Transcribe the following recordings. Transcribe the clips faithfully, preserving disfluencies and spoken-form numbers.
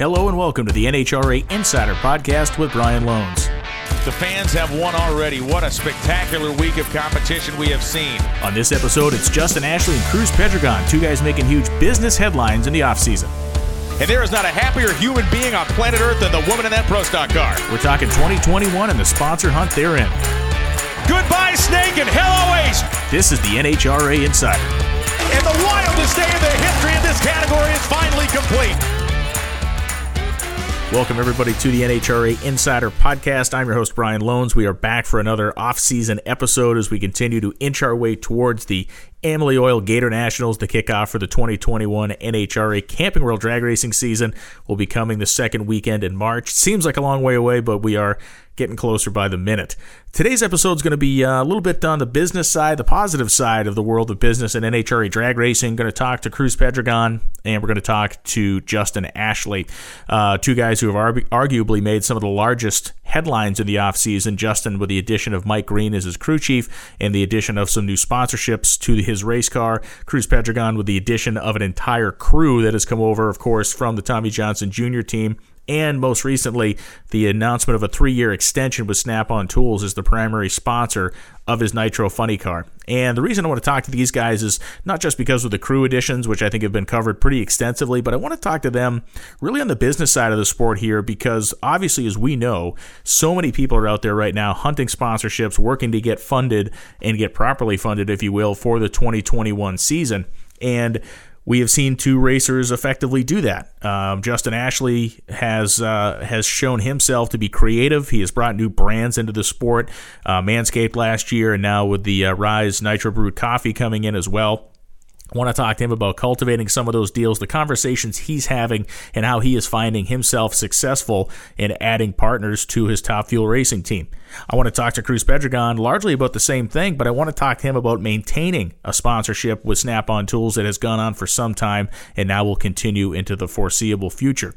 Hello and welcome to the N H R A Insider Podcast with Brian Lohnes. The fans have won already. What a spectacular week of competition we have seen. On this episode, it's Justin Ashley and Cruz Pedregon, two guys making huge business headlines in the offseason. And there is not a happier human being on planet Earth than the woman in that Pro Stock car. We're talking twenty twenty-one and the sponsor hunt they're in. Goodbye, Snake, and hello, Ace. This is the N H R A Insider. And the wildest day in the history of this category is finally complete. Welcome, everybody, to the N H R A Insider Podcast. I'm your host, Brian Lohnes. We are back for another off-season episode as we continue to inch our way towards the Amalie Oil Gator Nationals. The kickoff for the twenty twenty-one N H R A Camping World Drag Racing season will be coming the second weekend in March. Seems like a long way away, but we are getting closer by the minute. Today's episode is going to be a little bit on the business side, the positive side of the world of business and N H R A drag racing. Going to talk to Cruz Pedregon, and we're going to talk to Justin Ashley, uh, two guys who have argu- arguably made some of the largest headlines in the offseason. Justin, with the addition of Mike Green as his crew chief and the addition of some new sponsorships to his race car. Cruz Pedregon, with the addition of an entire crew that has come over, of course, from the Tommy Johnson Junior team. And most recently, the announcement of a three-year extension with Snap-on Tools as the primary sponsor of his Nitro Funny Car. And the reason I want to talk to these guys is not just because of the crew additions, which I think have been covered pretty extensively, but I want to talk to them really on the business side of the sport here, because obviously, as we know, so many people are out there right now hunting sponsorships, working to get funded and get properly funded, if you will, for the twenty twenty-one season. And we have seen two racers effectively do that. Um, Justin Ashley has uh, has shown himself to be creative. He has brought new brands into the sport, uh, Manscaped last year, and now with the uh, Rise Nitro Brewed Coffee coming in as well. I want to talk to him about cultivating some of those deals, the conversations he's having, and how he is finding himself successful in adding partners to his Top Fuel Racing team. I want to talk to Cruz Pedregon largely about the same thing, but I want to talk to him about maintaining a sponsorship with Snap-on Tools that has gone on for some time and now will continue into the foreseeable future.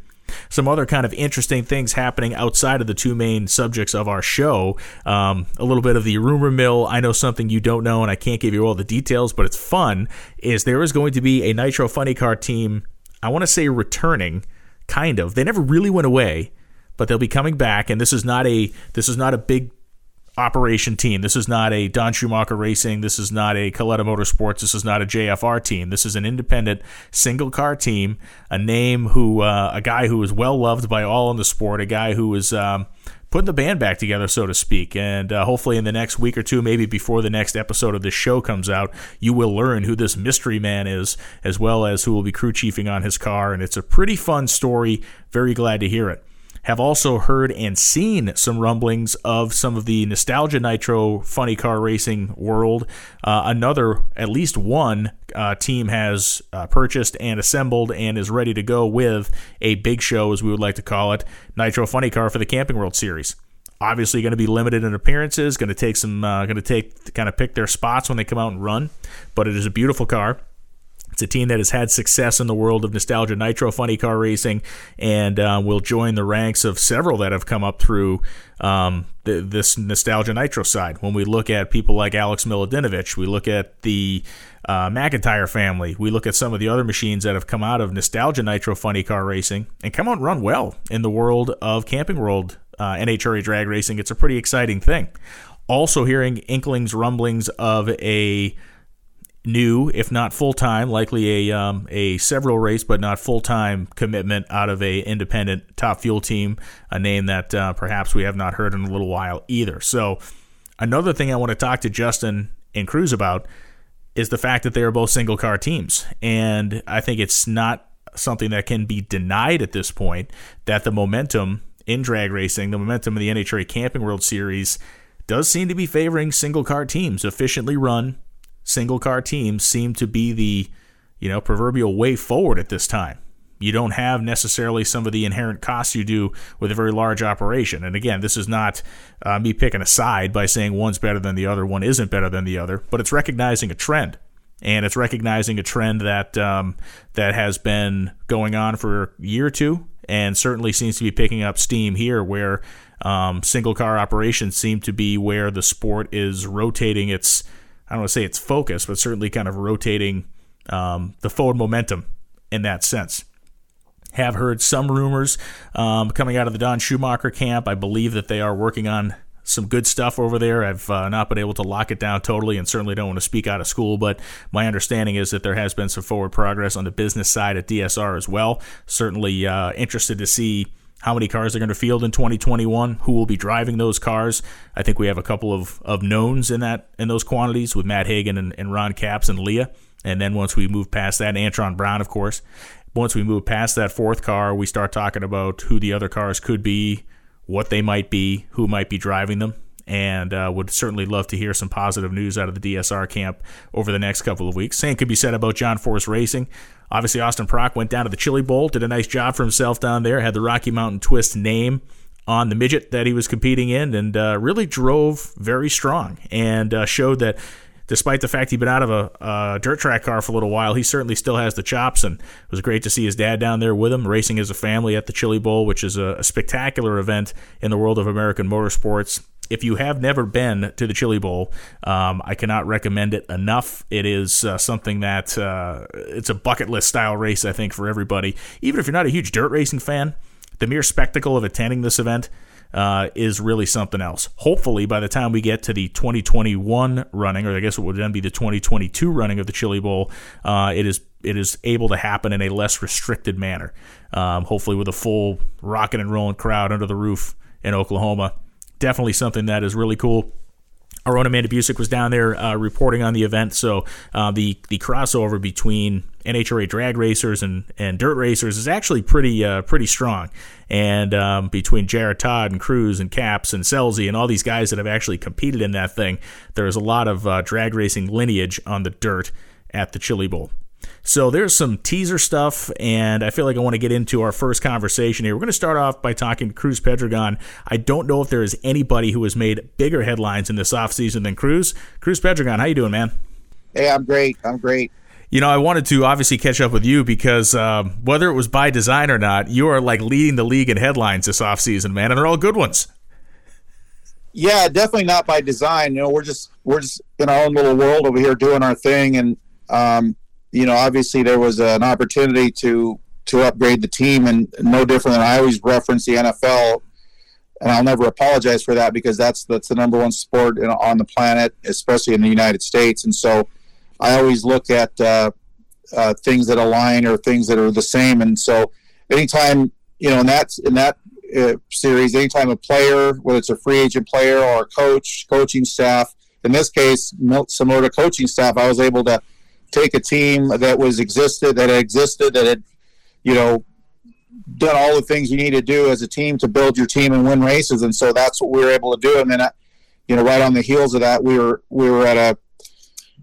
Some other kind of interesting things happening outside of the two main subjects of our show. Um, a little bit of the rumor mill. I know something you don't know, and I can't give you all the details, but it's fun. Is there is going to be a Nitro Funny Car team? I want to say returning, kind of. They never really went away, but they'll be coming back. And this is not a this is not a big operation team. This is not a Don Schumacher Racing. This is not a Coletta Motorsports. This is not a J F R team. This is an independent single car team, a name who, uh, a guy who is well loved by all in the sport, a guy who is um, putting the band back together, so to speak. And uh, hopefully in the next week or two, maybe before the next episode of this show comes out, you will learn who this mystery man is, as well as who will be crew chiefing on his car. And it's a pretty fun story. Very glad to hear it. Have also heard and seen some rumblings of some of the Nostalgia Nitro Funny Car Racing world. Uh, another, at least one, uh, team has uh, purchased and assembled and is ready to go with a big show, as we would like to call it, Nitro Funny Car for the Camping World Series. Obviously going to be limited in appearances, going to take some, uh, going to take, kind of pick their spots when they come out and run, but it is a beautiful car. It's a team that has had success in the world of Nostalgia Nitro Funny Car Racing and uh, will join the ranks of several that have come up through um, th- this Nostalgia Nitro side. When we look at people like Alex Miladinovic, we look at the uh, McIntyre family, we look at some of the other machines that have come out of Nostalgia Nitro Funny Car Racing and come out and run well in the world of Camping World uh, N H R A drag racing. It's a pretty exciting thing. Also hearing inklings, rumblings of a new, if not full-time, likely a um, a several race but not full-time commitment out of a independent Top Fuel team, a name that uh, perhaps we have not heard in a little while either. So another thing I want to talk to Justin and Cruz about is the fact that they are both single-car teams, and I think it's not something that can be denied at this point that the momentum in drag racing, the momentum of the N H R A Camping World Series does seem to be favoring single-car teams, efficiently run. Single car teams seem to be the, you know, proverbial way forward at this time. You don't have necessarily some of the inherent costs you do with a very large operation. And again, this is not uh, me picking a side by saying one's better than the other, one isn't better than the other, but it's recognizing a trend. And it's recognizing a trend that um, that has been going on for a year or two and certainly seems to be picking up steam here where um, single car operations seem to be where the sport is rotating its I don't want to say it's focused, but certainly kind of rotating um, the forward momentum in that sense. have heard some rumors um, coming out of the Don Schumacher camp. I believe that they are working on some good stuff over there. I've uh, not been able to lock it down totally, and certainly don't want to speak out of school, but my understanding is that there has been some forward progress on the business side at D S R as well. Certainly uh, interested to see how many cars they're going to field in twenty twenty-one, who will be driving those cars. I think we have a couple of, of knowns in that in those quantities with Matt Hagan and, and Ron Capps and Leah. And then once we move past that, and Antron Brown, of course. Once we move past that fourth car, we start talking about who the other cars could be, what they might be, who might be driving them, and uh, would certainly love to hear some positive news out of the D S R camp over the next couple of weeks. Same could be said about John Force Racing. Obviously, Austin Prock went down to the Chili Bowl, did a nice job for himself down there, had the Rocky Mountain Twist name on the midget that he was competing in, and uh, really drove very strong and uh, showed that despite the fact he'd been out of a, a dirt track car for a little while, he certainly still has the chops, and it was great to see his dad down there with him, racing as a family at the Chili Bowl, which is a, a spectacular event in the world of American motorsports. If you have never been to the Chili Bowl, um, I cannot recommend it enough. It is uh, something that uh, it's a bucket list style race, I think, for everybody. Even if you're not a huge dirt racing fan, the mere spectacle of attending this event Uh, is really something else. Hopefully, by the time we get to the twenty twenty-one running, or I guess it would then be the twenty twenty-two running of the Chili Bowl, uh, it is it is able to happen in a less restricted manner. Um, hopefully, with a full rocking and rolling crowd under the roof in Oklahoma. Definitely something that is really cool. Our own Amanda Busick was down there uh, reporting on the event, so uh, the the crossover between N H R A drag racers and, and dirt racers is actually pretty uh, pretty strong. And um, between Jared Todd and Cruz and Capps and Selzy and all these guys that have actually competed in that thing, there is a lot of uh, drag racing lineage on the dirt at the Chili Bowl. So there's some teaser stuff, and I feel like I want to get into our first conversation here. We're going to start off by talking to Cruz Pedregon. I don't know if there is anybody who has made bigger headlines in this offseason than Cruz. Cruz Pedregon, how you doing, man? Hey, I'm great. I'm great. You know, I wanted to obviously catch up with you because um, whether it was by design or not, you are like leading the league in headlines this offseason, man, and they're all good ones. Yeah, definitely not by design. You know, we're just we're just in our own little world over here doing our thing, and um, you know, obviously there was an opportunity to to upgrade the team, and no different than I always reference the N F L, and I'll never apologize for that because that's that's the number one sport in, on the planet, especially in the United States, and so I always look at uh, uh, things that align or things that are the same. And so anytime, you know, in that, in that uh, series, anytime a player, whether it's a free agent player or a coach, coaching staff, in this case, similar to coaching staff, I was able to take a team that was existed, that existed, that had, you know, done all the things you need to do as a team to build your team and win races. And so that's what we were able to do. And then, I, you know, right on the heels of that, we were, we were at a,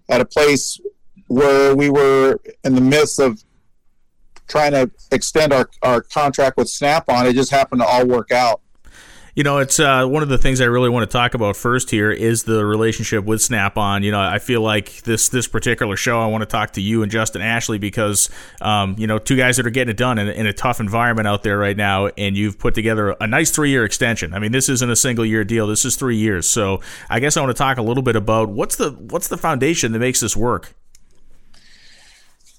at a place where we were in the midst of trying to extend our, our contract with Snap-on. It just happened to all work out. You know, it's uh, one of the things I really want to talk about first here is the relationship with Snap-on. You know, I feel like this this particular show, I want to talk to you and Justin Ashley because, um, you know, two guys that are getting it done in, in a tough environment out there right now, and you've put together a nice three-year extension. I mean, this isn't a single-year deal. This is three years. So I guess I want to talk a little bit about what's the what's the foundation that makes this work?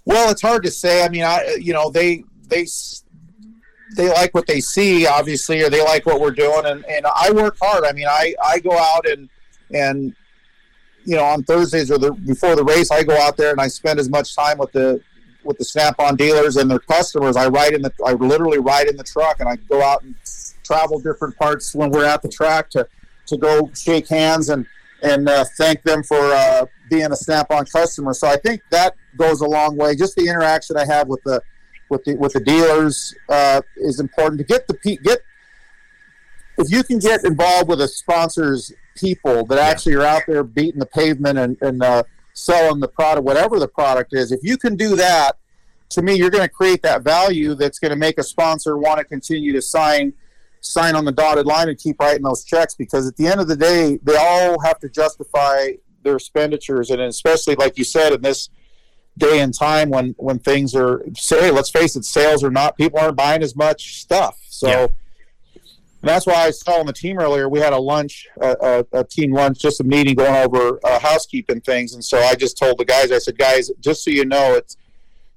Well, it's hard to say. I mean, I you know, they they – they like what they see, obviously, or they like what we're doing. And, and I work hard. I mean, I, I go out and, and, you know, on Thursdays or the, before the race, I go out there and I spend as much time with the, with the Snap-on dealers and their customers. I ride in the, I literally ride in the truck, and I go out and travel different parts when we're at the track to, to go shake hands and, and uh, thank them for uh, being a Snap-on customer. So I think that goes a long way. Just the interaction I have with the, with the with the dealers uh, is important to get the pe- get. If you can get involved with a sponsor's people that yeah. actually are out there beating the pavement and, and uh, selling the product, whatever the product is, if you can do that, to me, you're going to create that value that's going to make a sponsor want to continue to sign sign on the dotted line and keep writing those checks, because at the end of the day, they all have to justify their expenditures, and especially, like you said, in this day and time when when things are, say, let's face it, sales are not, people aren't buying as much stuff, so yeah. That's why I was telling the team earlier, we had a lunch a, a, a team lunch, just a meeting going over uh, housekeeping things, and so I just told the guys, I said, guys, just so you know, it's,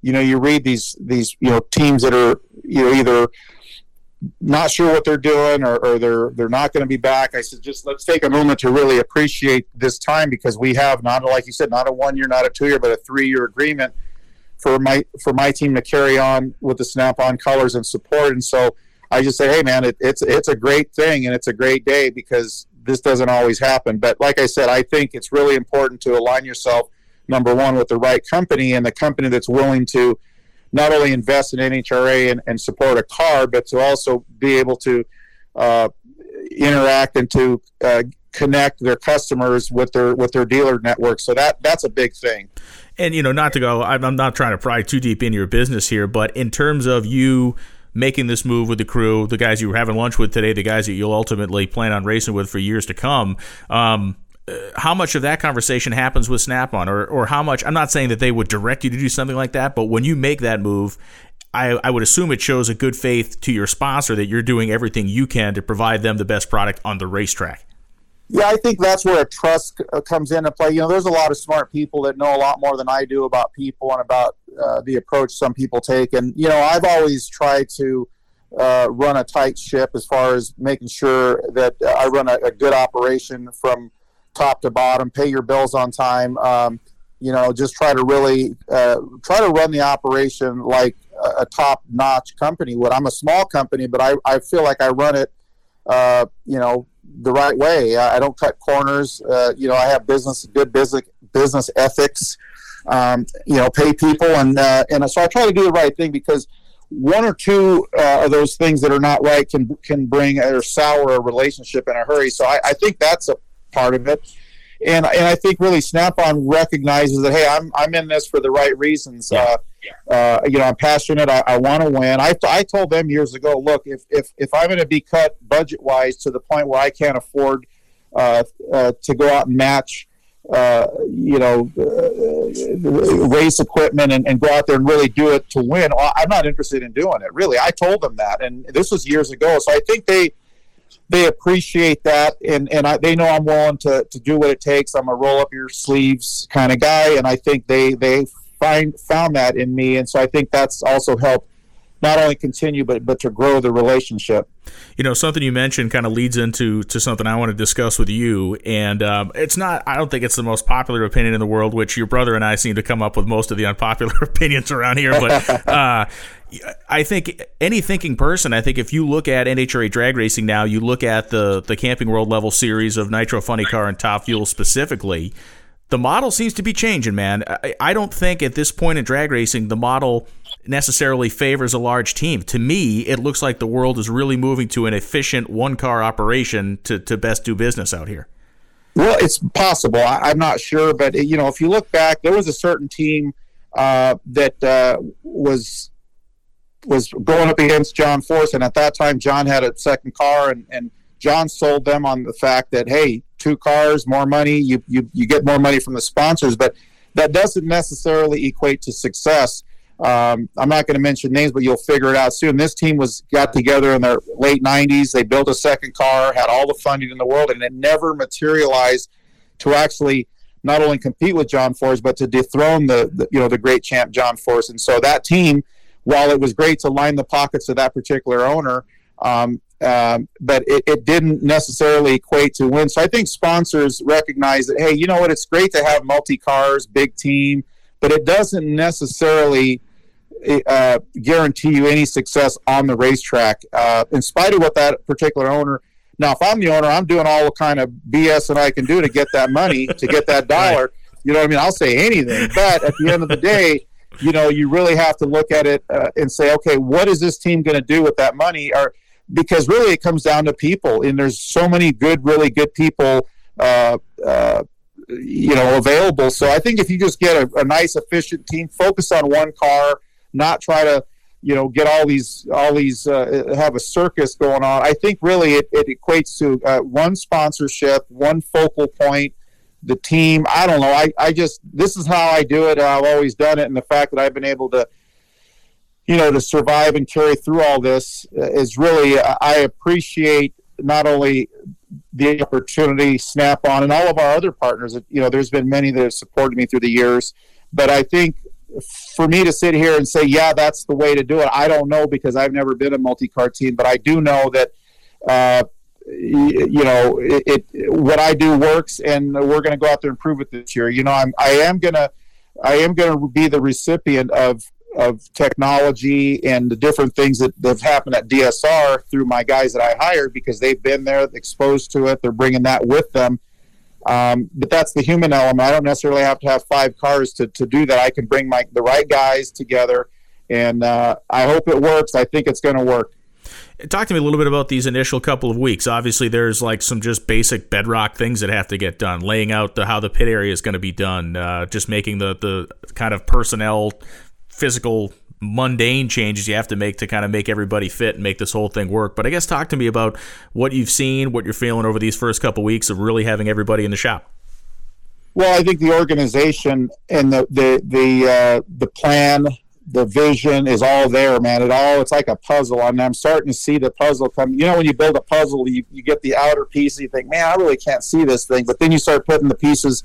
you know, you read these these you know teams that are you know, either not sure what they're doing or, or they're they're not going to be back. I said, just let's take a moment to really appreciate this time, because we have, not like you said, not a one year, not a two year, but a three year agreement for my for my team to carry on with the Snap-on colors and support. And so I just say, hey man, it, it's it's a great thing and it's a great day, because this doesn't always happen. But like I said, I think it's really important to align yourself, number one, with the right company, and the company that's willing to not only invest in N H R A and, and support a car, but to also be able to uh, interact and to uh, connect their customers with their with their dealer network. So that that's a big thing. And, you know, not to go, I'm, I'm not trying to pry too deep into your business here, but in terms of you making this move with the crew, the guys you were having lunch with today, the guys that you'll ultimately plan on racing with for years to come, um, how much of that conversation happens with Snap-on, or, or how much, I'm not saying that they would direct you to do something like that, but when you make that move, I, I would assume it shows a good faith to your sponsor that you're doing everything you can to provide them the best product on the racetrack. Yeah, I think that's where a trust comes into play. You know, there's a lot of smart people that know a lot more than I do about people and about uh, the approach some people take. And, you know, I've always tried to uh, run a tight ship as far as making sure that I run a, a good operation from top to bottom, pay your bills on time, um, you know, just try to really uh, try to run the operation like a, a top-notch company would. I'm a small company, but I, I feel like I run it, uh, you know, the right way. I, I don't cut corners. Uh, you know, I have business, good business, business ethics, um, you know, pay people. And, uh, and so I try to do the right thing, because one or two uh, of those things that are not right can, can bring or sour a relationship in a hurry. So I, I think that's a part of it, and and I think really Snap-on recognizes that, hey, I'm I'm in this for the right reasons. Yeah. Uh, yeah. Uh, you know, I'm passionate. I, I want to win. I I told them years ago, look, if if if I'm going to be cut budget wise to the point where I can't afford uh, uh, to go out and match, uh, you know, uh, race equipment and, and go out there and really do it to win, I'm not interested in doing it. Really, I told them that, and this was years ago. So I think they. They appreciate that, and, and I, they know I'm willing to, to do what it takes. I'm a roll-up-your-sleeves kind of guy, and I think they, they find found that in me, and so I think that's also helped not only continue but, but to grow the relationship. You know, something you mentioned kind of leads into to something I want to discuss with you, and um, it's not, I don't think it's the most popular opinion in the world, which your brother and I seem to come up with most of the unpopular opinions around here, but uh, I think any thinking person, I think if you look at N H R A drag racing now, you look at the, the Camping World level series of Nitro Funny Car and Top Fuel specifically, the model seems to be changing, man. I, I don't think at this point in drag racing the model necessarily favors a large team. To me, it looks like the world is really moving to an efficient one-car operation to, to best do business out here. Well, it's possible. I, I'm not sure, but, you know, if you look back, there was a certain team uh, that uh, was was going up against John Force, and at that time John had a second car, and, and John sold them on the fact that, hey, two cars, more money, you, you, you get more money from the sponsors, but that doesn't necessarily equate to success. Um, I'm not going to mention names, but you'll figure it out soon. This team was got together in their late nineties. They built a second car, had all the funding in the world, and it never materialized to actually not only compete with John Force, but to dethrone the, the you know the great champ John Force. And so that team, while it was great to line the pockets of that particular owner, um, um, but it, it didn't necessarily equate to win. So I think sponsors recognize that, hey, you know what? It's great to have multi cars, big team, but it doesn't necessarily uh, guarantee you any success on the racetrack, uh, in spite of what that particular owner. Now, if I'm the owner, I'm doing all the kind of B S that I can do to get that money, to get that dollar. You know what I mean? I'll say anything. But at the end of the day, you know, you really have to look at it uh, and say, okay, what is this team going to do with that money? Or because really it comes down to people, and there's so many good, really good people uh, uh you know, available. So I think if you just get a, a nice, efficient team, focus on one car, not try to, you know, get all these, all these, uh, have a circus going on. I think really it, it equates to uh, one sponsorship, one focal point, the team. I don't know. I, I just, this is how I do it. I've always done it. And the fact that I've been able to, you know, to survive and carry through all this is really, I appreciate not only the opportunity, Snap-on, and all of our other partners. You know, there's been many that have supported me through the years, but I think for me to sit here and say, yeah, that's the way to do it, I don't know, because I've never been a multi-car team. But I do know that, uh, you, you know, it, it, what I do works, and we're going to go out there and prove it this year. You know, I'm, I am going to, I am going to be the recipient of, of technology and the different things that have happened at D S R through my guys that I hired, because they've been there, exposed to it. They're bringing that with them. Um, but that's the human element. I don't necessarily have to have five cars to, to do that. I can bring my, the right guys together, and uh, I hope it works. I think it's going to work. Talk to me a little bit about these initial couple of weeks. Obviously, there's like some just basic bedrock things that have to get done, laying out the, how the pit area is going to be done, uh, just making the, the kind of personnel, physical, mundane changes you have to make to kind of make everybody fit and make this whole thing work. But I guess talk to me about what you've seen, what you're feeling over these first couple of weeks of really having everybody in the shop. Well, I think the organization and the the the uh, the plan, the vision is all there, man. It all it's like a puzzle, and I'm starting to see the puzzle come. You know, when you build a puzzle, you, you get the outer piece, and you think, man, I really can't see this thing. But then you start putting the pieces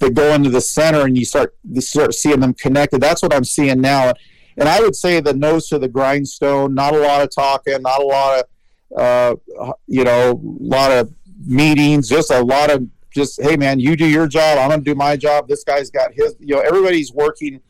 that go into the center, and you start you start seeing them connected. That's what I'm seeing now. And I would say the nose to the grindstone, not a lot of talking, not a lot of, uh, you know, a lot of meetings, just a lot of just, hey, man, you do your job, I'm going to do my job, this guy's got his, you know, everybody's working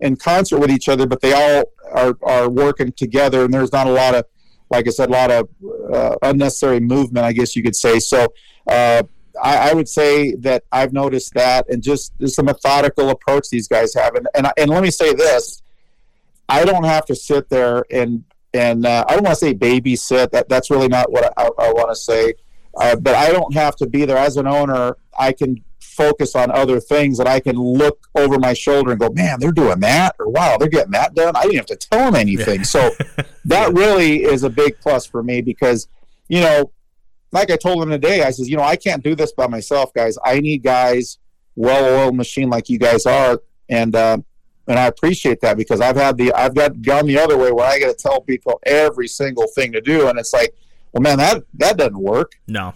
in concert with each other, but they all are, are working together, and there's not a lot of, like I said, a lot of uh, unnecessary movement, I guess you could say. So uh, I, I would say that I've noticed that, and just the methodical approach these guys have. And, and, and let me say this. I don't have to sit there and and uh, I don't want to say babysit. That that's really not what I, I want to say. Uh, but I don't have to be there as an owner. I can focus on other things, and I can look over my shoulder and go, man, they're doing that, or wow, they're getting that done. I didn't have to tell them anything. Yeah. So that really is a big plus for me, because, you know, like I told them today, I says, you know, I can't do this by myself, guys. I need guys, well-oiled machine like you guys are, and. Uh, And I appreciate that, because I've had the I've got gone the other way where I got to tell people every single thing to do, and it's like, well, man, that that doesn't work. No,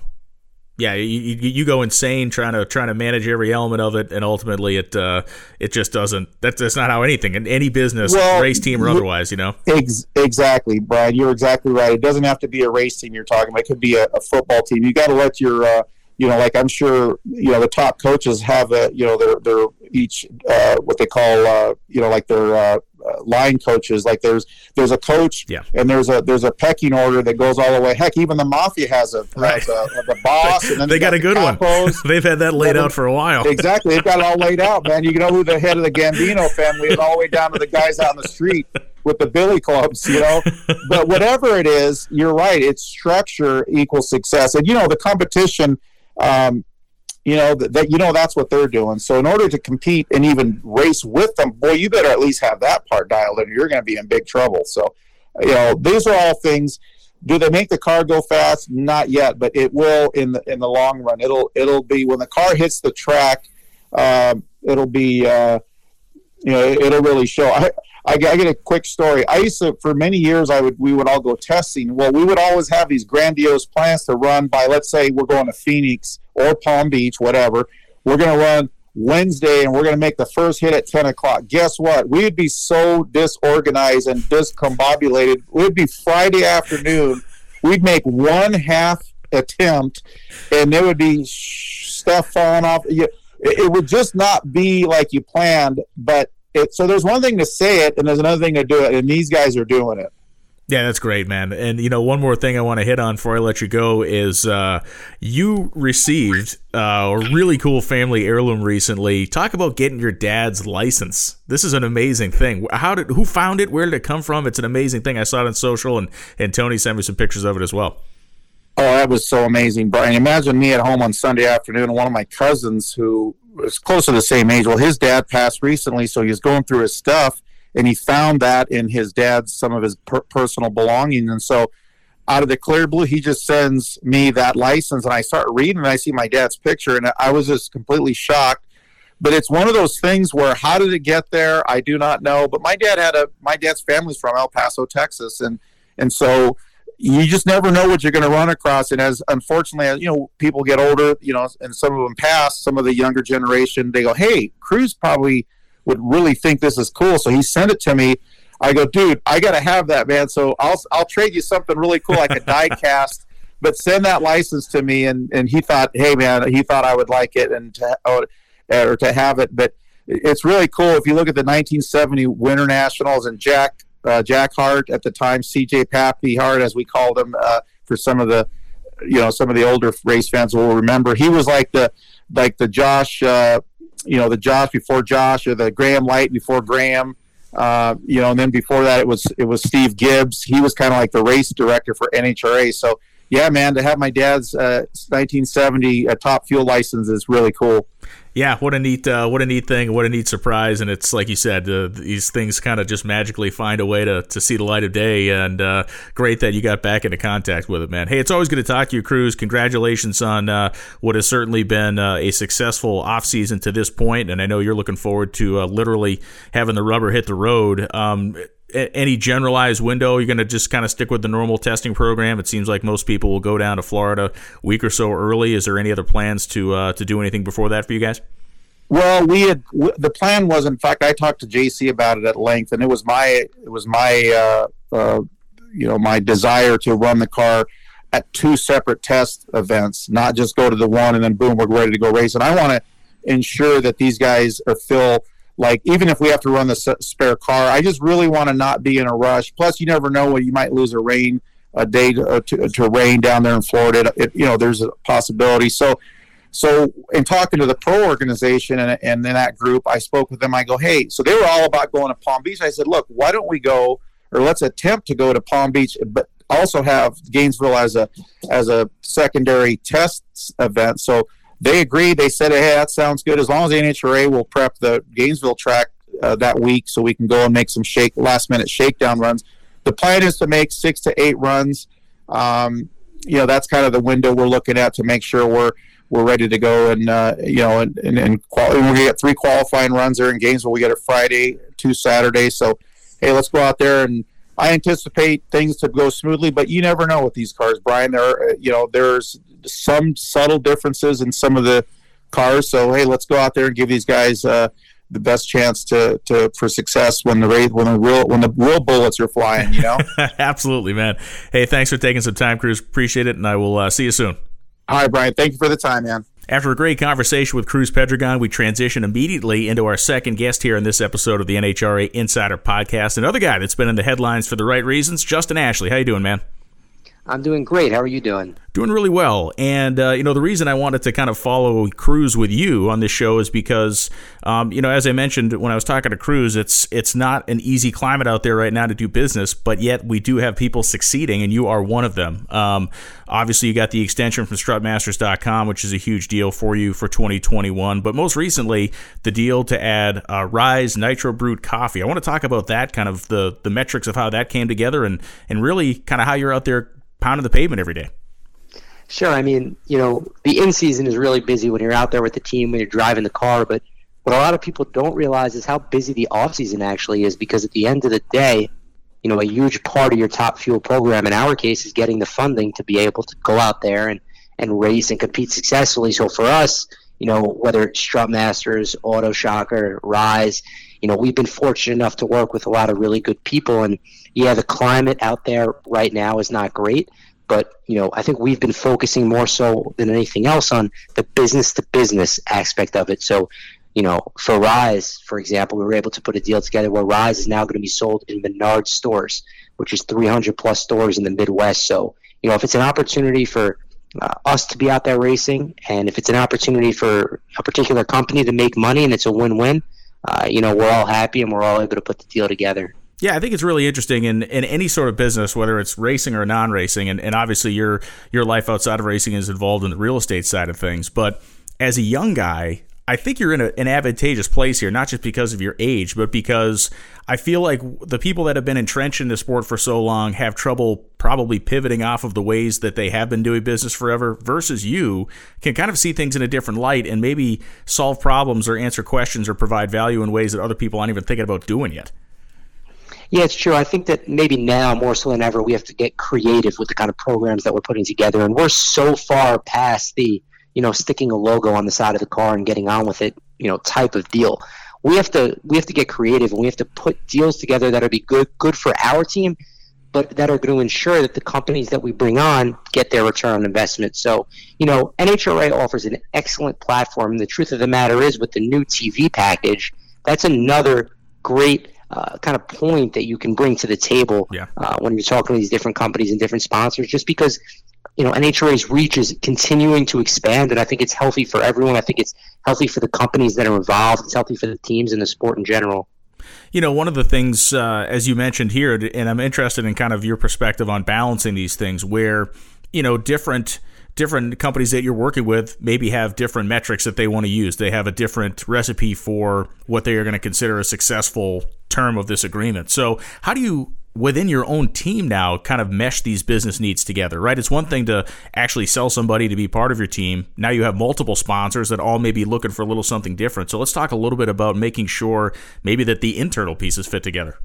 yeah, you you go insane trying to trying to manage every element of it, and ultimately it uh, it just doesn't. That's that's not how anything in any business, well, race team or otherwise, you know. Ex- exactly, Brian. You're exactly right. It doesn't have to be a race team you're talking about. It could be a, a football team. You got to let your uh, you know, like I'm sure, you know, the top coaches have a, you know, their, their each, uh, what they call, uh, you know, like their uh, line coaches, like there's, there's a coach, yeah, and there's a, there's a pecking order that goes all the way. Heck, even the mafia has a, right. has a, the boss. And then they, they got, got a good capos. One. They've had that laid then, out for a while. Exactly. They've got it all laid out, man. You know who the head of the Gambino family is, all the way down to the guys out on the street with the billy clubs, you know. But whatever it is, you're right. It's structure equals success. And, you know, the competition, Um, you know that, that you know that's what they're doing. So in order to compete and even race with them, boy, you better at least have that part dialed in, or you're going to be in big trouble. So, you know, these are all things. Do they make the car go fast? Not yet, but it will in the in the long run. It'll it'll be when the car hits the track. Um, it'll be uh, you know it, it'll really show. I, I I get a quick story. I used to, for many years, I would we would all go testing. Well, we would always have these grandiose plans to run by, let's say we're going to Phoenix or Palm Beach, whatever. We're going to run Wednesday, and we're going to make the first hit at ten o'clock. Guess what? We'd be so disorganized and discombobulated. It would be Friday afternoon. We'd make one half attempt, and there would be stuff falling off. It would just not be like you planned, but It, so there's one thing to say it, and there's another thing to do it, and these guys are doing it. Yeah, that's great, man. And, you know, one more thing I want to hit on before I let you go is uh, you received uh, a really cool family heirloom recently. Talk about getting your dad's license. This is an amazing thing. How did Who found it? Where did it come from? It's an amazing thing. I saw it on social, and, and Tony sent me some pictures of it as well. Oh, that was so amazing, Brian. Imagine me at home on Sunday afternoon, and one of my cousins who was close to the same age. Well, his dad passed recently, so he was going through his stuff, and he found that in his dad's, some of his per- personal belongings. And so out of the clear blue, he just sends me that license, and I start reading, and I see my dad's picture, and I was just completely shocked. But it's one of those things where how did it get there? I do not know. But my dad had a my dad's family's from El Paso, Texas, and and so you just never know what you're going to run across. And as unfortunately, as you know, people get older, you know, and some of them pass, some of the younger generation, they go, hey, Cruz probably would really think this is cool. So he sent it to me. I go, dude, I got to have that, man. So I'll I'll trade you something really cool, like a die cast, but send that license to me. And, and he thought, hey, man, he thought I would like it and to, oh, or to have it. But it's really cool. If you look at the nineteen seventy Winter Nationals and Jack uh, Jack Hart at the time, C J Pappy Hart, as we called him, uh, for some of the, you know, some of the older race fans will remember, he was like the like the Josh, uh, you know, the Josh before Josh, or the Graham Light before Graham. Uh, you know, and then before that, it was it was Steve Gibbs. He was kind of like the race director for N H R A. So, yeah, man, to have my dad's uh, nineteen seventy uh, top fuel license is really cool. Yeah, what a neat, uh, what a neat thing, what a neat surprise. And it's like you said, uh, these things kind of just magically find a way to, to see the light of day. And uh, great that you got back into contact with it, man. Hey, it's always good to talk to you, Cruz. Congratulations on uh, what has certainly been uh, a successful off season to this point. And I know you're looking forward to uh, literally having the rubber hit the road. Um, any generalized window? You're going to just kind of stick with the normal testing program? It seems like most people will go down to Florida a week or so early. Is there any other plans to uh, to do anything before that for you guys? Well, we had the plan was, in fact, I talked to J C about it at length, and it was my it was my uh, uh, you know my desire to run the car at two separate test events, not just go to the one and then boom, we're ready to go race. And I want to ensure that these guys are feel like, even if we have to run the s- spare car, I just really want to not be in a rush. Plus, you never know when you might lose a rain a day to, uh, to, to rain down there in Florida. It, it, you know, there's a possibility. So. So in talking to the pro organization and, and then that group, I spoke with them. I go, hey, so they were all about going to Palm Beach. I said, look, why don't we go, or let's attempt to go to Palm Beach, but also have Gainesville as a as a secondary test event. So they agreed. They said, hey, that sounds good. As long as the N H R A will prep the Gainesville track uh, that week so we can go and make some shake last-minute shakedown runs. The plan is to make six to eight runs. Um, you know, that's kind of the window we're looking at to make sure we're we're ready to go, and uh, you know, and and, and, quali- and we're gonna get three qualifying runs there in Gainesville. We get a Friday, two Saturdays. So, hey, let's go out there, and I anticipate things to go smoothly. But you never know with these cars, Brian. There, are, you know, there's some subtle differences in some of the cars. So, hey, let's go out there and give these guys uh, the best chance to, to for success when the when the real when the real bullets are flying. You know, absolutely, man. Hey, thanks for taking some time, Cruz. Appreciate it, and I will uh, see you soon. All right, Brian. Thank you for the time, man. After a great conversation with Cruz Pedregon, we transition immediately into our second guest here in this episode of the N H R A Insider Podcast. Another guy that's been in the headlines for the right reasons, Justin Ashley. How you doing, man? I'm doing great. How are you doing? Doing really well. And, uh, you know, the reason I wanted to kind of follow Cruz with you on this show is because, um, you know, as I mentioned when I was talking to Cruz, it's it's not an easy climate out there right now to do business, but yet we do have people succeeding, and you are one of them. Um, obviously, you got the extension from Strutmasters dot com, which is a huge deal for you for twenty twenty-one. But most recently, the deal to add uh, Rise Nitro Brewed Coffee. I want to talk about that, kind of the, the metrics of how that came together and, and really kind of how you're out there pounding the pavement every day. Sure. I mean, you know, the in-season is really busy when you're out there with the team, when you're driving the car. But what a lot of people don't realize is how busy the off-season actually is, because at the end of the day, you know, a huge part of your top fuel program, in our case, is getting the funding to be able to go out there and, and race and compete successfully. So for us, you know, whether it's Strutmasters, Auto Shocker, Rise, you know, we've been fortunate enough to work with a lot of really good people. And yeah, the climate out there right now is not great, but, you know, I think we've been focusing more so than anything else on the business-to-business aspect of it. So, you know, for Rise, for example, we were able to put a deal together where Rise is now going to be sold in Menards stores, which is three hundred plus stores in the Midwest. So, you know, if it's an opportunity for Uh, us to be out there racing, and if it's an opportunity for a particular company to make money and it's a win-win, uh, you know, we're all happy and we're all able to put the deal together. Yeah, I think it's really interesting in, in any sort of business, whether it's racing or non-racing, and, and obviously your your life outside of racing is involved in the real estate side of things. But as a young guy, I think you're in a, an advantageous place here, not just because of your age, but because I feel like the people that have been entrenched in the sport for so long have trouble probably pivoting off of the ways that they have been doing business forever, versus you can kind of see things in a different light and maybe solve problems or answer questions or provide value in ways that other people aren't even thinking about doing yet. Yeah, it's true. I think that maybe now more so than ever, we have to get creative with the kind of programs that we're putting together. And we're so far past the, you know, sticking a logo on the side of the car and getting on with it, you know, type of deal. we have to we have to get creative, and we have to put deals together that will be good good for our team, but that are going to ensure that the companies that we bring on get their return on investment. So, you know, N H R A offers an excellent platform. And the truth of the matter is, with the new T V package, that's another great uh, kind of point that you can bring to the table yeah. uh, when you're talking to these different companies and different sponsors, just because, you know, N H R A's reach is continuing to expand, and I think it's healthy for everyone. I think it's healthy for the companies that are involved. It's healthy for the teams and the sport in general. You know, one of the things, uh, as you mentioned here, and I'm interested in kind of your perspective on balancing these things where, you know, different different companies that you're working with maybe have different metrics that they want to use. They have a different recipe for what they are going to consider a successful term of this agreement. So how do you, within your own team now, kind of mesh these business needs together, right? It's one thing to actually sell somebody to be part of your team. Now you have multiple sponsors that all may be looking for a little something different. So let's talk a little bit about making sure maybe that the internal pieces fit together.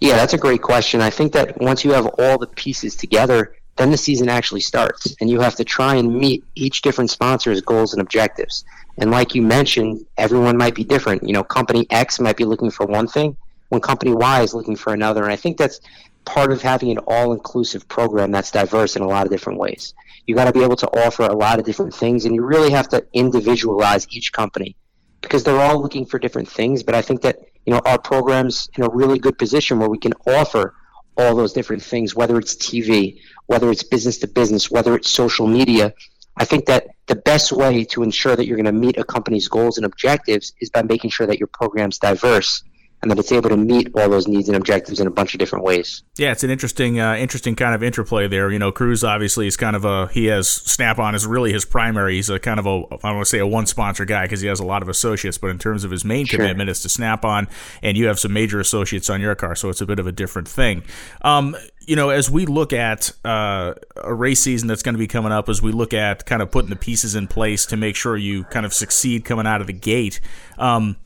Yeah, that's a great question. I think that once you have all the pieces together, then the season actually starts, and you have to try and meet each different sponsor's goals and objectives. And like you mentioned, everyone might be different. You know, company X might be looking for one thing, when company Y is looking for another. And I think that's part of having an all-inclusive program that's diverse in a lot of different ways. You got to be able to offer a lot of different things, and you really have to individualize each company because they're all looking for different things. But I think that, you know, our program's in a really good position where we can offer all those different things, whether it's T V, whether it's business-to-business, whether it's social media. I think that the best way to ensure that you're going to meet a company's goals and objectives is by making sure that your program's diverse and that it's able to meet all those needs and objectives in a bunch of different ways. Yeah, it's an interesting uh, interesting kind of interplay there. You know, Cruz obviously is kind of a, he has Snap-on is really his primary. He's a kind of a, I don't want to say a one-sponsor guy because he has a lot of associates, but in terms of his main sure. commitment is to Snap-on, and you have some major associates on your car, so it's a bit of a different thing. Um, you know, as we look at uh, a race season that's going to be coming up, as we look at kind of putting the pieces in place to make sure you kind of succeed coming out of the gate, um,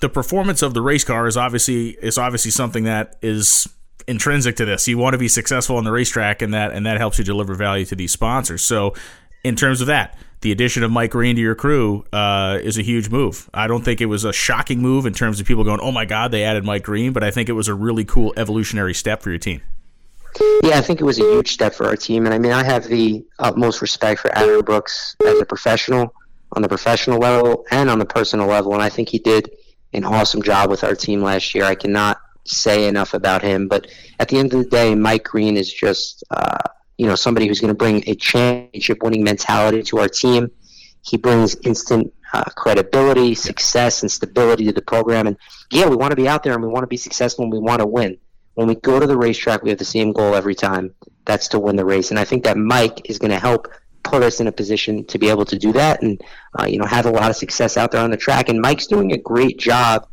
the performance of the race car is obviously is obviously something that is intrinsic to this. You want to be successful on the racetrack, and that and that helps you deliver value to these sponsors. So in terms of that, the addition of Mike Green to your crew uh, is a huge move. I don't think it was a shocking move in terms of people going, oh, my God, they added Mike Green, but I think it was a really cool evolutionary step for your team. Yeah, I think it was a huge step for our team. And, I mean, I have the utmost respect for Aaron Brooks as a professional, on the professional level and on the personal level, and I think he did an awesome job with our team last year. I cannot say enough about him, but at the end of the day, Mike Green is just, uh, you know, somebody who's going to bring a championship winning mentality to our team. He brings instant uh, credibility, success, and stability to the program. And yeah, we want to be out there, and we want to be successful, and we want to win. When we go to the racetrack, we have the same goal every time. That's to win the race. And I think that Mike is going to help put us in a position to be able to do that and, uh, you know, have a lot of success out there on the track. And Mike's doing a great job,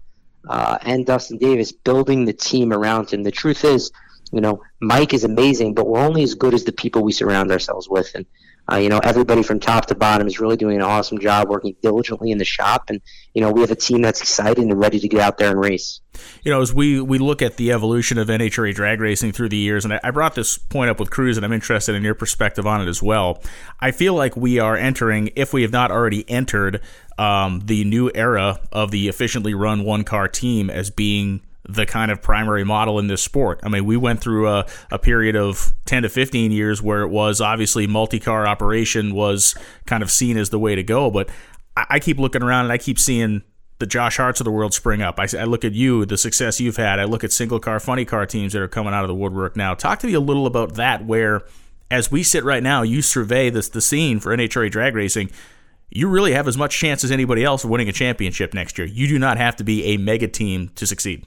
uh, and Dustin Davis, building the team around him. The truth is, you know, Mike is amazing, but we're only as good as the people we surround ourselves with. And, uh, you know, everybody from top to bottom is really doing an awesome job working diligently in the shop. And, you know, we have a team that's excited and ready to get out there and race. You know, as we, we look at the evolution of N H R A drag racing through the years, and I brought this point up with Cruz, and I'm interested in your perspective on it as well. I feel like we are entering, if we have not already entered, um, the new era of the efficiently run one-car team as being the kind of primary model in this sport. I mean, we went through a, a period of ten to fifteen years where it was obviously multi-car operation was kind of seen as the way to go, but I, I keep looking around and I keep seeing the Josh Harts of the world spring up. I, I look at you, the success you've had. I look at single car, funny car teams that are coming out of the woodwork now. Talk to me a little about that, where as we sit right now, you survey this, the scene for N H R A drag racing, you really have as much chance as anybody else of winning a championship next year. You do not have to be a mega team to succeed.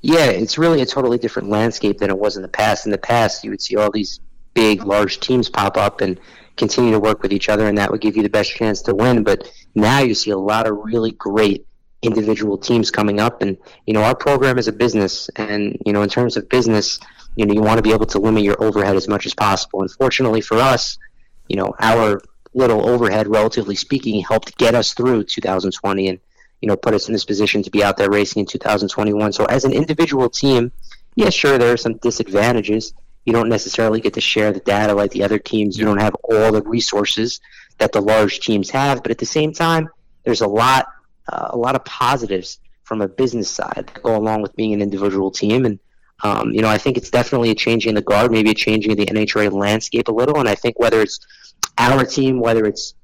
Yeah, it's really a totally different landscape than it was in the past. In the past, you would see all these big, large teams pop up and continue to work with each other, and that would give you the best chance to win. But now you see a lot of really great individual teams coming up. And, you know, our program is a business. And, you know, in terms of business, you know, you want to be able to limit your overhead as much as possible. And fortunately for us, you know, our little overhead, relatively speaking, helped get us through two thousand twenty and, you know, put us in this position to be out there racing in two thousand twenty-one. So as an individual team, yeah, sure, there are some disadvantages. You don't necessarily get to share the data like the other teams. You don't have all the resources that the large teams have. But at the same time, there's a lot uh, a lot of positives from a business side that go along with being an individual team. And, um, you know, I think it's definitely a changing in the guard, maybe a changing in the N H R A landscape a little. And I think whether it's our team, whether it's,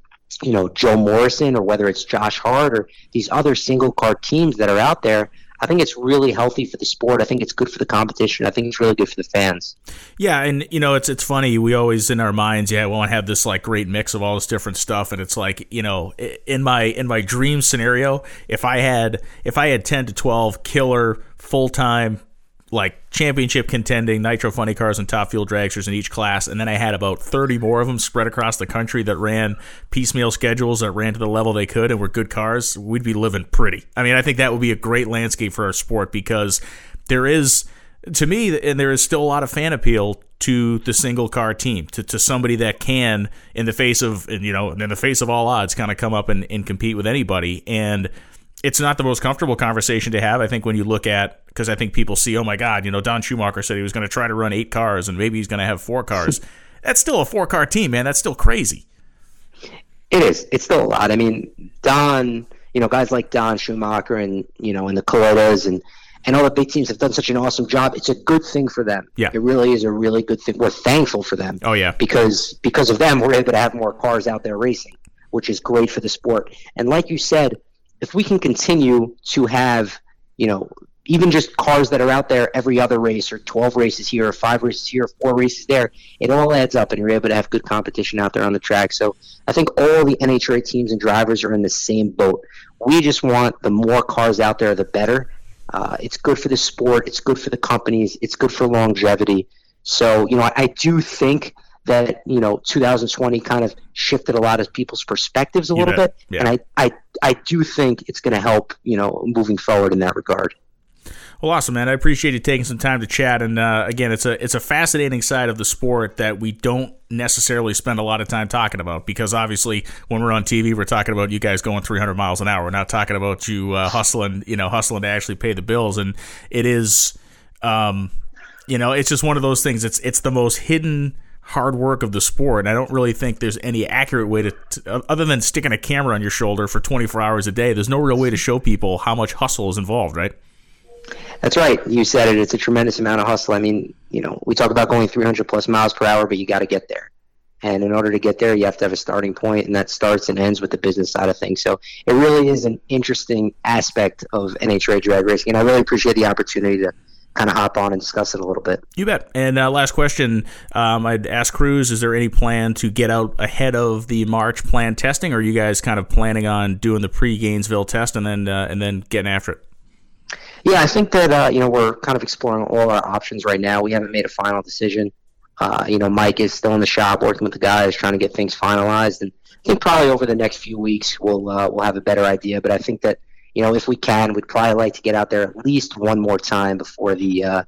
you know, Joe Morrison, or whether it's Josh Hart or these other single car teams that are out there, I think it's really healthy for the sport. I think it's good for the competition. I think it's really good for the fans. Yeah, and, you know, it's it's funny. We always, in our minds, yeah, we want to have this, like, great mix of all this different stuff. And it's like, you know, in my in my dream scenario, if I had if I had ten to twelve killer full-time, like, championship contending Nitro Funny Cars and Top Fuel Dragsters in each class, and then I had about thirty more of them spread across the country that ran piecemeal schedules, that ran to the level they could and were good cars, we'd be living pretty. I mean, I think that would be a great landscape for our sport, because there is, to me, and there is still a lot of fan appeal to the single car team, to, to somebody that can, in the face of, you know, in the face of all odds, kind of come up and, and compete with anybody. And it's not the most comfortable conversation to have, I think, when you look at, because I think people see, oh my God, you know, Don Schumacher said he was going to try to run eight cars and maybe he's going to have four cars. That's still a four-car team, man. That's still crazy. It is. It's still a lot. I mean, Don, you know, guys like Don Schumacher and, you know, and the Colettas and, and all the big teams have done such an awesome job. It's a good thing for them. Yeah. It really is a really good thing. We're thankful for them. Oh, yeah. Because because of them, we're able to have more cars out there racing, which is great for the sport. And like you said, if we can continue to have, you know, even just cars that are out there every other race, or twelve races here, or five races here, or four races there, it all adds up, and you're able to have good competition out there on the track. So I think all the N H R A teams and drivers are in the same boat. We just want the more cars out there, the better. Uh, it's good for the sport. It's good for the companies. It's good for longevity. So, you know, I, I do think that, you know, two thousand twenty kind of shifted a lot of people's perspectives a little bit. Yeah. And I, I I do think it's going to help, you know, moving forward in that regard. Well, awesome, man. I appreciate you taking some time to chat. And, uh, again, it's a it's a fascinating side of the sport that we don't necessarily spend a lot of time talking about, because obviously when we're on T V, we're talking about you guys going three hundred miles an hour. We're not talking about you uh, hustling, you know, hustling to actually pay the bills. And it is, um, you know, it's just one of those things. It's it's the most hidden hard work of the sport, and I don't really think there's any accurate way to, to other than sticking a camera on your shoulder for twenty-four hours a day, there's no real way to show people how much hustle is involved, right? That's right. You said it. It's a tremendous amount of hustle. I mean, you know, we talk about going three hundred plus miles per hour, but you got to get there. And in order to get there, you have to have a starting point, and that starts and ends with the business side of things. So it really is an interesting aspect of N H R A drag racing, and I really appreciate the opportunity to kind of hop on and discuss it a little bit. You bet. And uh, last question, um, I'd ask Cruz, is there any plan to get out ahead of the March plan testing, or are you guys kind of planning on doing the pre-Gainesville test and then uh, and then getting after it? Yeah, I think that uh, you know we're kind of exploring all our options right now. We haven't made a final decision. Uh, you know, Mike is still in the shop working with the guys, trying to get things finalized. And I think probably over the next few weeks we'll uh, we'll have a better idea. But I think that, you know, if we can, we'd probably like to get out there at least one more time before the, uh,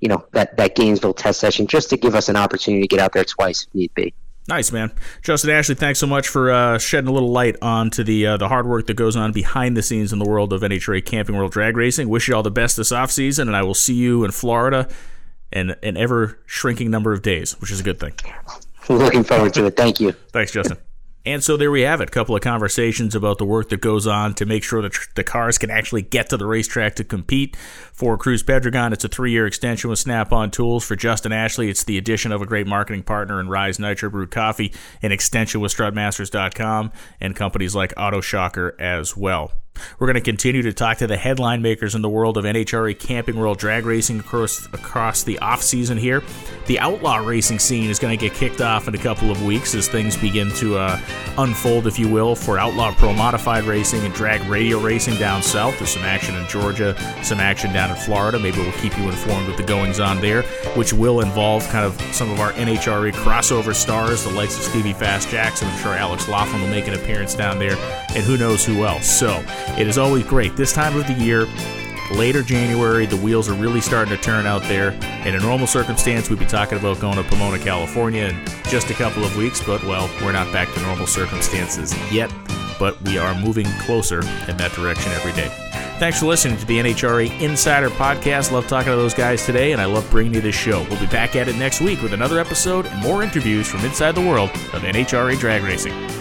you know, that, that Gainesville test session, just to give us an opportunity to get out there twice if need be. Nice, man. Justin Ashley, thanks so much for uh, shedding a little light onto the uh, the hard work that goes on behind the scenes in the world of N H R A Camping World Drag Racing. Wish you all the best this offseason, and I will see you in Florida in an ever-shrinking number of days, which is a good thing. Looking forward to it. Thank you. Thanks, Justin. And so there we have it, a couple of conversations about the work that goes on to make sure that tr- the cars can actually get to the racetrack to compete. For Cruz Pedregon, it's a three-year extension with Snap-on Tools. For Justin Ashley, it's the addition of a great marketing partner in Rise Nitro Brewed Coffee, an extension with Strutmasters dot com, and companies like Auto Shocker as well. We're going to continue to talk to the headline makers in the world of N H R A Camping World Drag Racing across, across the off-season here. The outlaw racing scene is going to get kicked off in a couple of weeks as things begin to uh, unfold, if you will, for outlaw pro modified racing and drag radio racing down south. There's some action in Georgia, some action down in Florida. Maybe we'll keep you informed with the goings-on there, which will involve kind of some of our N H R A crossover stars, the likes of Stevie Fast Jackson. I'm sure Alex Laughlin will make an appearance down there, and who knows who else. So it is always great. This time of the year, later January, the wheels are really starting to turn out there. In a normal circumstance, we'd be talking about going to Pomona, California in just a couple of weeks, but, well, we're not back to normal circumstances yet, but we are moving closer in that direction every day. Thanks for listening to the N H R A Insider Podcast. Love talking to those guys today, and I love bringing you this show. We'll be back at it next week with another episode and more interviews from inside the world of N H R A drag racing.